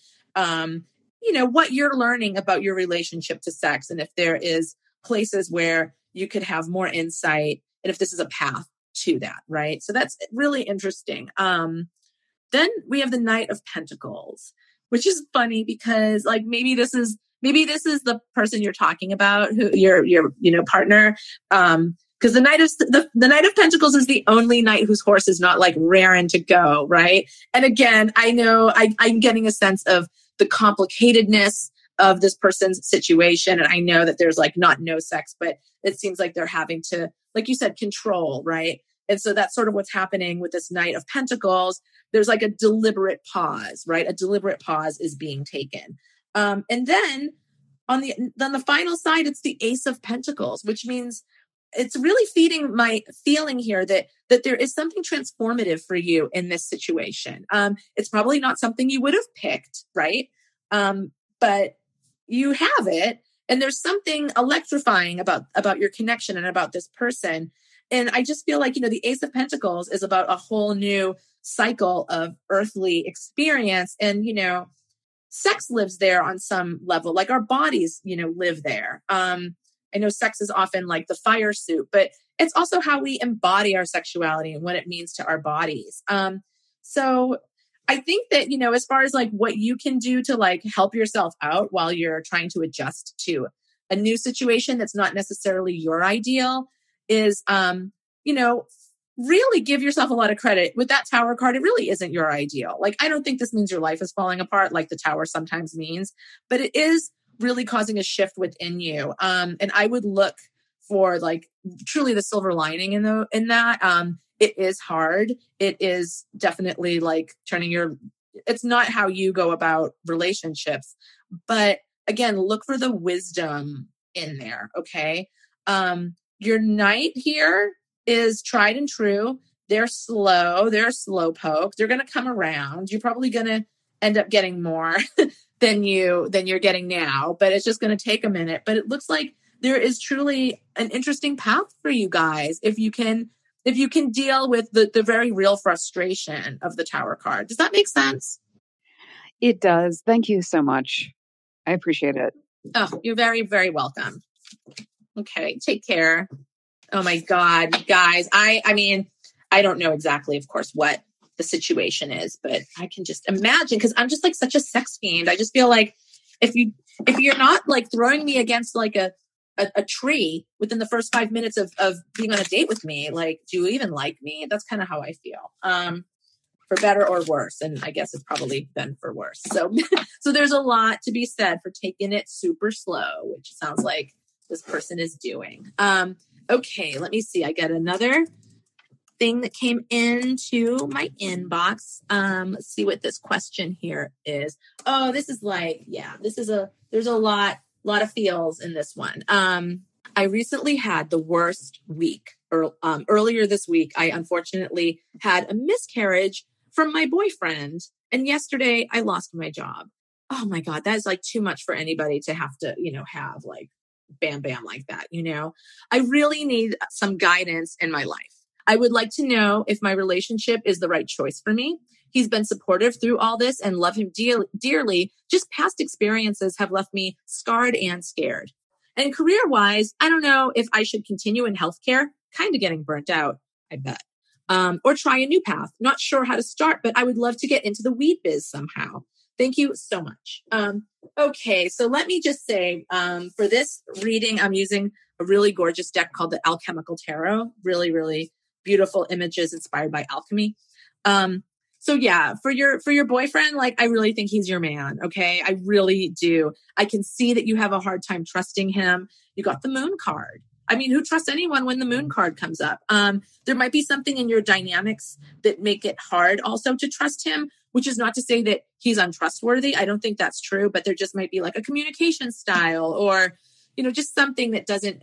you know, what you're learning about your relationship to sex, and if there is places where you could have more insight, and if this is a path to that, right? So that's really interesting. Then we have the Knight of Pentacles, which is funny because, like, maybe this is the person you're talking about, who your you know, partner. Because the Knight of the Knight of Pentacles is the only knight whose horse is not like raring to go, right? And again, I know I'm getting a sense of the complicatedness of this person's situation. And I know that there's like no sex, but it seems like they're having to, like you said, control, right? And so that's sort of what's happening with this Knight of Pentacles. There's like a deliberate pause, right? A deliberate pause is being taken. And then on the final side, it's the Ace of Pentacles, which means it's really feeding my feeling here that there is something transformative for you in this situation. It's probably not something you would have picked, right? But you have it, and there's something electrifying about your connection and about this person. And I just feel like, you know, the Ace of Pentacles is about a whole new cycle of earthly experience. And, you know, sex lives there on some level, like our bodies, you know, live there. I know sex is often like the fire suit, but it's also how we embody our sexuality and what it means to our bodies. So I think that, you know, as far as like what you can do to like help yourself out while you're trying to adjust to a new situation that's not necessarily your ideal is, you know, really give yourself a lot of credit. With that Tower card, it really isn't your ideal. Like, I don't think this means your life is falling apart like the Tower sometimes means, but it is really causing a shift within you. And I would look for like truly the silver lining in that. It is hard. It is definitely like it's not how you go about relationships, but again, look for the wisdom in there. Okay. Your knight here is tried and true. They're slow. They're a slowpoke. They're going to come around. You're probably going to end up getting more than you're getting now, but it's just going to take a minute. But it looks like there is truly an interesting path for you guys if you can deal with the very real frustration of the Tower card. Does that make sense? It does. Thank you so much. I appreciate it. Oh, you're very, very welcome. Okay, take care. Oh my God, guys. I mean, I don't know exactly, of course, what the situation is, but I can just imagine, because I'm just like such a sex fiend. I just feel like if you're not like throwing me against like a tree within the first 5 minutes of being on a date with me, like, do you even like me? That's kind of how I feel. For better or worse. And I guess it's probably been for worse. So there's a lot to be said for taking it super slow, which sounds like this person is doing. Okay, let me see. I got another thing that came into my inbox. Let's see what this question here is. Oh, this is like, yeah, there's a lot of feels in this one. I recently had the worst week. Earlier this week, I unfortunately had a miscarriage from my boyfriend. And yesterday I lost my job. Oh my God, that is like too much for anybody to have to, have like bam like that, I really need some guidance in my life. I would like to know if my relationship is the right choice for me. He's been supportive through all this and love him dearly. Just past experiences have left me scarred and scared. And career-wise, I don't know if I should continue in healthcare, kind of getting burnt out, I bet, or try a new path. Not sure how to start, but I would love to get into the weed biz somehow. Thank you so much. Okay, so let me just say, for this reading, I'm using a really gorgeous deck called the Alchemical Tarot. Really, really beautiful images inspired by alchemy. So yeah, for your boyfriend, like, I really think he's your man. Okay. I really do. I can see that you have a hard time trusting him. You got the moon card. I mean, who trusts anyone when the moon card comes up? There might be something in your dynamics that make it hard also to trust him, which is not to say that he's untrustworthy. I don't think that's true, but there just might be like a communication style or, just something that doesn't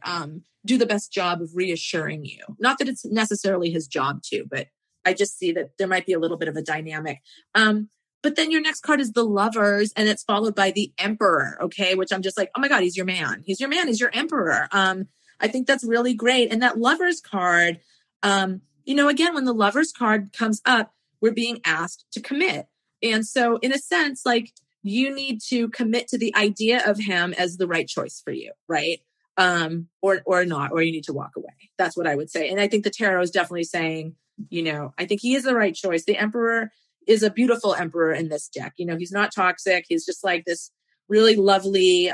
do the best job of reassuring you. Not that it's necessarily his job to, but I just see that there might be a little bit of a dynamic. But then your next card is the Lovers, and it's followed by the Emperor, okay? Which I'm just like, oh my God, he's your man. He's your man. He's your Emperor. I think that's really great. And that Lovers card, again, when the Lovers card comes up, we're being asked to commit. And so in a sense, like, you need to commit to the idea of him as the right choice for you, right? Or not, or you need to walk away. That's what I would say. And I think the tarot is definitely saying, I think he is the right choice. The Emperor is a beautiful emperor in this deck. He's not toxic. He's just like this really lovely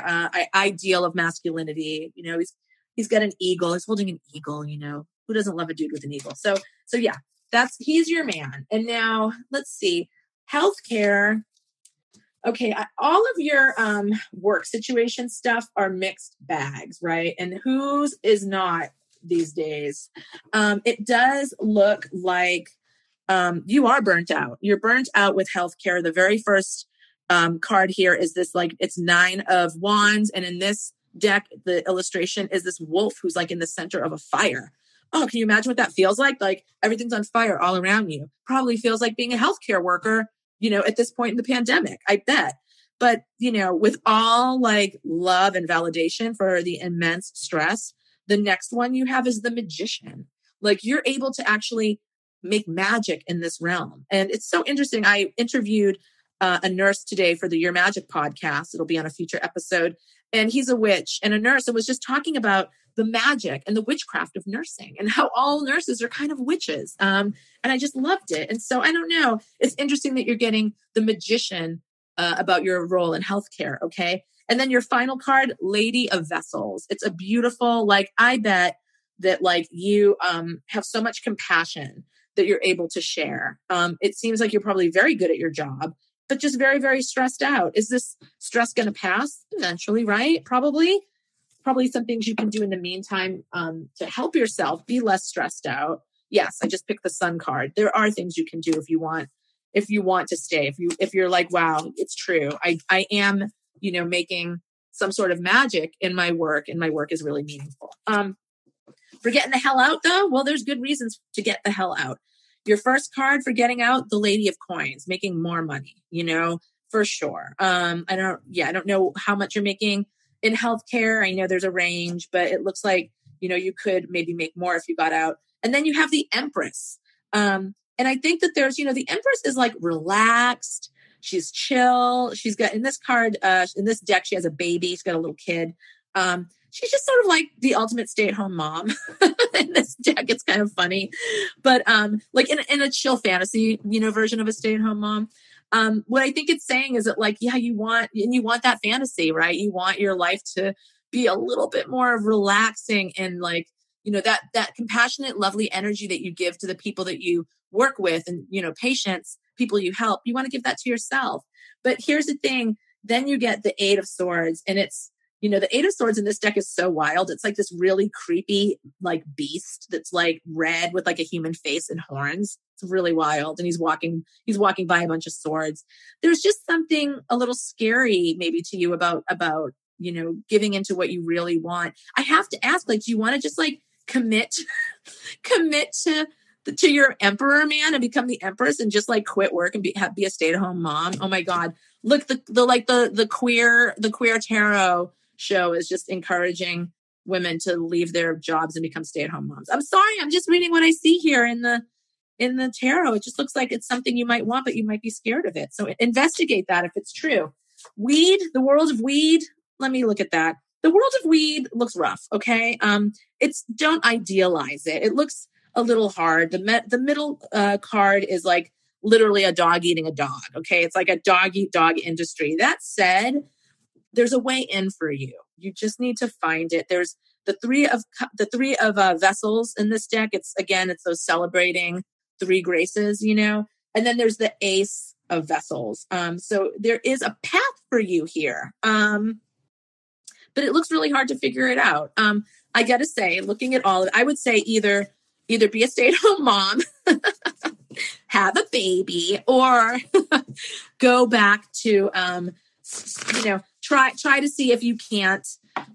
ideal of masculinity. He's got an eagle. He's holding an eagle. Who doesn't love a dude with an eagle? So yeah, he's your man. And now let's see, healthcare. Okay, all of your work situation stuff are mixed bags, right? And whose is not these days? It does look like you are burnt out. You're burnt out with healthcare. The very first card here is this, like, it's 9 of wands. And in this deck, the illustration is this wolf who's like in the center of a fire. Oh, can you imagine what that feels like? Like, everything's on fire all around you. Probably feels like being a healthcare worker, at this point in the pandemic, I bet. But, with all like love and validation for the immense stress, the next one you have is the Magician. Like, you're able to actually make magic in this realm. And it's so interesting. I interviewed a nurse today for the Your Magic podcast. It'll be on a future episode. And he's a witch and a nurse, and was just talking about the magic and the witchcraft of nursing and how all nurses are kind of witches. And I just loved it. And so I don't know. It's interesting that you're getting the Magician about your role in healthcare. Okay. And then your final card, Lady of Vessels. It's a beautiful, like, I bet that like you have so much compassion that you're able to share. It seems like you're probably very good at your job, but just very, very stressed out. Is this stress going to pass eventually, right? Probably some things you can do in the meantime to help yourself be less stressed out. Yes, I just picked the sun card. There are things you can do if you want to stay. If you're like, wow, it's true. I am, making some sort of magic in my work, and my work is really meaningful. For getting the hell out though, well, there's good reasons to get the hell out. Your first card for getting out, the Lady of Coins, making more money, for sure. I don't know how much you're making in healthcare. I know there's a range, but it looks like, you could maybe make more if you got out. And then you have the Empress. And I think that there's, the Empress is like relaxed. She's chill. She's got in this card, in this deck, she has a baby. She's got a little kid. She's just sort of like the ultimate stay-at-home mom in this deck. It's kind of funny, but like in a chill fantasy, version of a stay-at-home mom. What I think it's saying is that like, yeah, you want that fantasy, right? You want your life to be a little bit more relaxing and like, that compassionate, lovely energy that you give to the people that you work with and, patients, people you help, you want to give that to yourself. But here's the thing. Then you get the Eight of Swords, and it's, the Eight of Swords in this deck is so wild. It's like this really creepy, like beast that's like red with like a human face and horns. It's really wild. And he's walking by a bunch of swords. There's just something a little scary maybe to you about, giving into what you really want. I have to ask, like, do you want to just like commit to your emperor man and become the Empress and just like quit work and be a stay-at-home mom? Oh my God. Look, the queer tarot show is just encouraging women to leave their jobs and become stay-at-home moms. I'm sorry. I'm just reading what I see here in the tarot. It just looks like it's something you might want, but you might be scared of it. So investigate that if it's true. Weed, the world of weed. Let me look at that. The world of weed looks rough. Okay. Don't idealize it. It looks a little hard. The middle card is like literally a dog eating a dog. Okay. It's like a dog eat dog industry. That said, there's a way in for you. You just need to find it. There's the three of vessels in this deck. It's those celebrating three graces, and then there's the Ace of Vessels. So there is a path for you here. But it looks really hard to figure it out. I got to say, looking at all of it, I would say either be a stay-at-home mom, have a baby, or go back to, try to see if you can't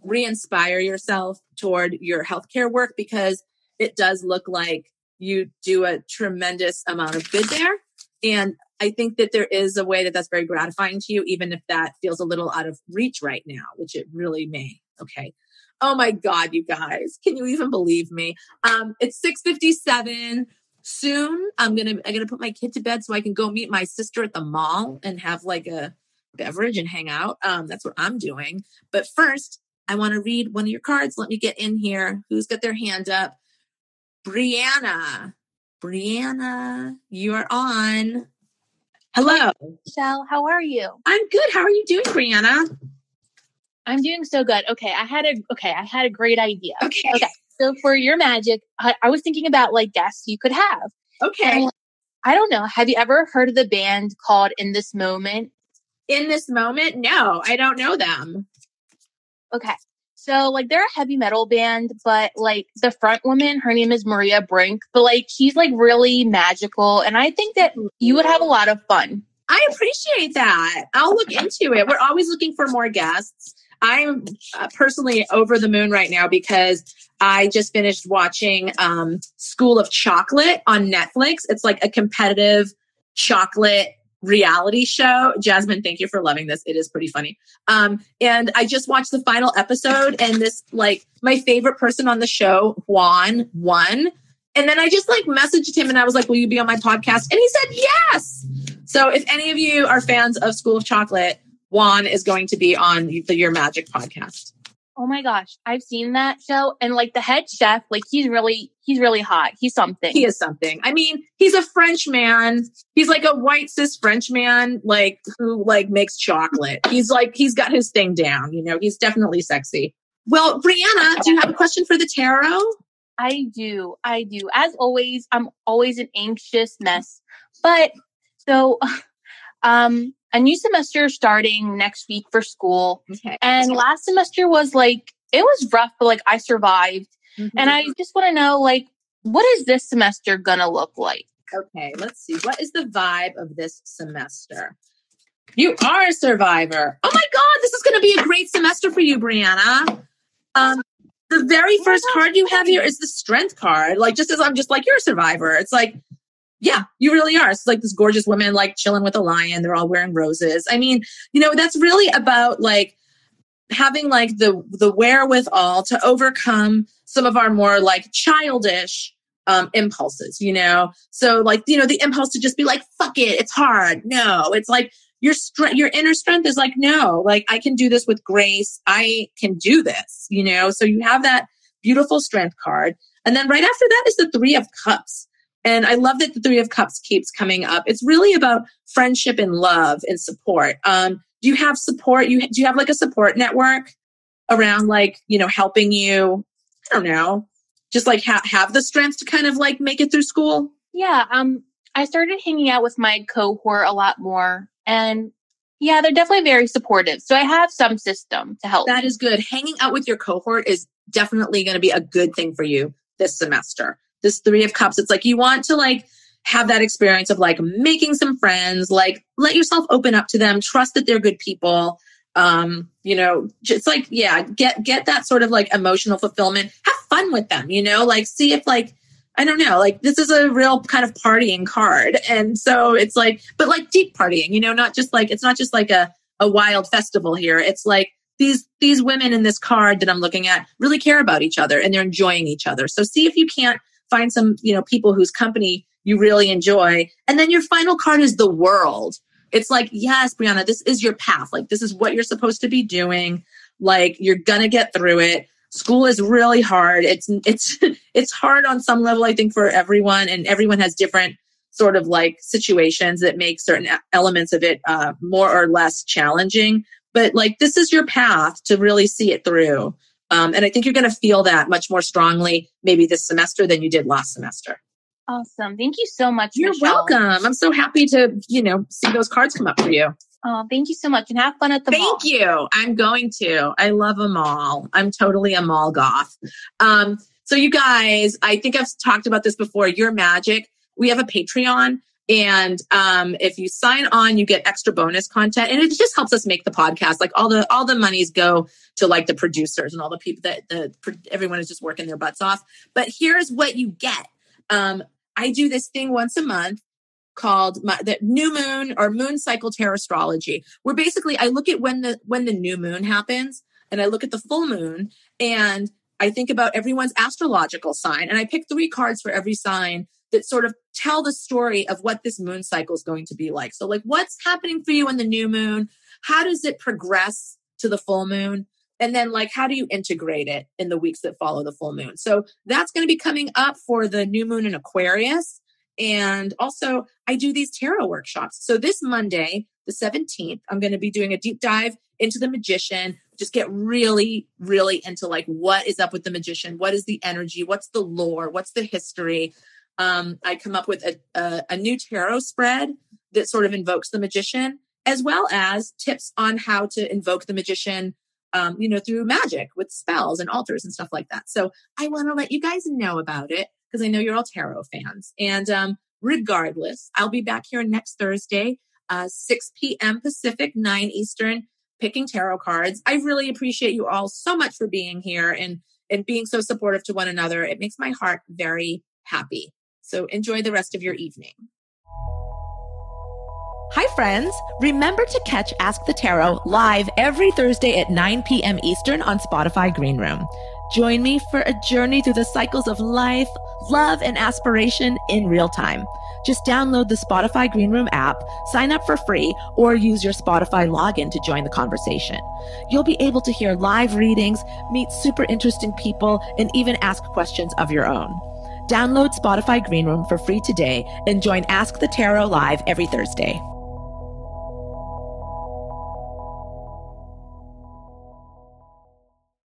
re-inspire yourself toward your healthcare work, because it does look like you do a tremendous amount of good there. And I think that there is a way that's very gratifying to you, even if that feels a little out of reach right now, which it really may. Okay. Oh my God, you guys, can you even believe me? It's 6:57. Soon I'm going to put my kid to bed so I can go meet my sister at the mall and have like a beverage and hang out. That's what I'm doing. But first I want to read one of your cards. Let me get in here. Who's got their hand up? Brianna, you are on. Hello. Michelle, how are you? I'm good. How are you doing, Brianna? I'm doing so good. Okay. I had a great idea. Okay. So for your magic, I was thinking about like guests you could have. Okay. And I don't know. Have you ever heard of the band called In This Moment? In This Moment? No, I don't know them. Okay. So like they're a heavy metal band, but like the front woman, her name is Maria Brink, but like she's like really magical. And I think that you would have a lot of fun. I appreciate that. I'll look into it. We're always looking for more guests. I'm personally over the moon right now because I just finished watching School of Chocolate on Netflix. It's like a competitive chocolate reality show. Jasmine, thank you for loving this. It is pretty funny. And I just watched the final episode, and this, like, my favorite person on the show, Juan, won. And then I just like messaged him and I was like, will you be on my podcast? And he said, yes. So if any of you are fans of School of Chocolate, Juan is going to be on the Your Magic podcast. Oh my gosh. I've seen that show. And like the head chef, like he's really hot. He's something. He is something. I mean, he's a French man. He's like a white cis French man, like who like makes chocolate. He's like, he's got his thing down. He's definitely sexy. Well, Brianna, do you have a question for the tarot? I do. As always, I'm always an anxious mess. But so a new semester starting next week for school. Okay. And last semester was like, it was rough, but like I survived. Mm-hmm. And I just want to know, like, what is this semester going to look like? Okay, let's see. What is the vibe of this semester? You are a survivor. Oh my God, this is going to be a great semester for you, Brianna. The very first card you have here is the strength card. Like, just as I'm just like, you're a survivor. It's like, yeah, you really are. It's like this gorgeous woman, like chilling with a lion. They're all wearing roses. I mean, you know, that's really about like having like the wherewithal to overcome some of our more like childish impulses, you know? So like, you know, the impulse to just be like, fuck it, it's hard. No, it's like your inner strength is like, no, like I can do this with grace. I can do this, you know? So you have that beautiful strength card. And then right after that is the Three of Cups. And I love that the Three of Cups keeps coming up. It's really about friendship and love and support. Do you have support? Do you have like a support network around like, you know, helping you, I don't know, just like have the strength to kind of like make it through school? Yeah. I started hanging out with my cohort a lot more. And yeah, they're definitely very supportive. So I have some system to help. That is good. Hanging out with your cohort is definitely going to be a good thing for you this semester. This Three of Cups, it's like you want to like have that experience of like making some friends, like let yourself open up to them, trust that they're good people. You know, just like, yeah, get that sort of like emotional fulfillment. Have fun with them, you know, like see if like, I don't know, like this is a real kind of partying card. And so it's like, but like deep partying, you know, not just like, it's not just like a wild festival here. It's like these women in this card that I'm looking at really care about each other and they're enjoying each other. So see if you can't find some, you know, people whose company you really enjoy. And then your final card is the World. It's like, yes, Brianna, this is your path. Like this is what you're supposed to be doing. Like you're going to get through it. School is really hard. It's hard on some level, I think, for everyone, and everyone has different sort of like situations that make certain elements of it more or less challenging. But like this is your path to really see it through, and I think you're going to feel that much more strongly maybe this semester than you did last semester. Awesome! Thank you so much. You're Michelle. Welcome. I'm so happy to see those cards come up for you. Oh, thank you so much. And have fun at the mall. Thank you. I'm going to. I love a mall. I'm totally a mall goth. So you guys, I think I've talked about this before. Your Magic. We have a Patreon. And if you sign on, you get extra bonus content. And it just helps us make the podcast. Like all the monies go to like the producers and all the people that everyone is just working their butts off. But here's what you get. I do this thing once a month called the new moon or moon cycle tarot astrology, where basically I look at when the new moon happens and I look at the full moon and I think about everyone's astrological sign. And I pick three cards for every sign that sort of tell the story of what this moon cycle is going to be like. So like what's happening for you in the new moon? How does it progress to the full moon? And then like, how do you integrate it in the weeks that follow the full moon? So that's going to be coming up for the new moon in Aquarius. And also, I do these tarot workshops. So this Monday, the 17th, I'm going to be doing a deep dive into the Magician. Just get really, really into like, what is up with the Magician? What is the energy? What's the lore? What's the history? I come up with a new tarot spread that sort of invokes the Magician, as well as tips on how to invoke the Magician through magic with spells and altars and stuff like that. So I want to let you guys know about it, because I know you're all tarot fans. And regardless, I'll be back here next Thursday, 6 p.m. Pacific, 9 Eastern, picking tarot cards. I really appreciate you all so much for being here and being so supportive to one another. It makes my heart very happy. So enjoy the rest of your evening. Hi, friends. Remember to catch Ask the Tarot live every Thursday at 9 p.m. Eastern on Spotify Greenroom. Join me for a journey through the cycles of life, love, and aspiration in real time. Just download the Spotify Greenroom app, sign up for free, or use your Spotify login to join the conversation. You'll be able to hear live readings, meet super interesting people, and even ask questions of your own. Download Spotify Greenroom for free today and join Ask the Tarot live every Thursday.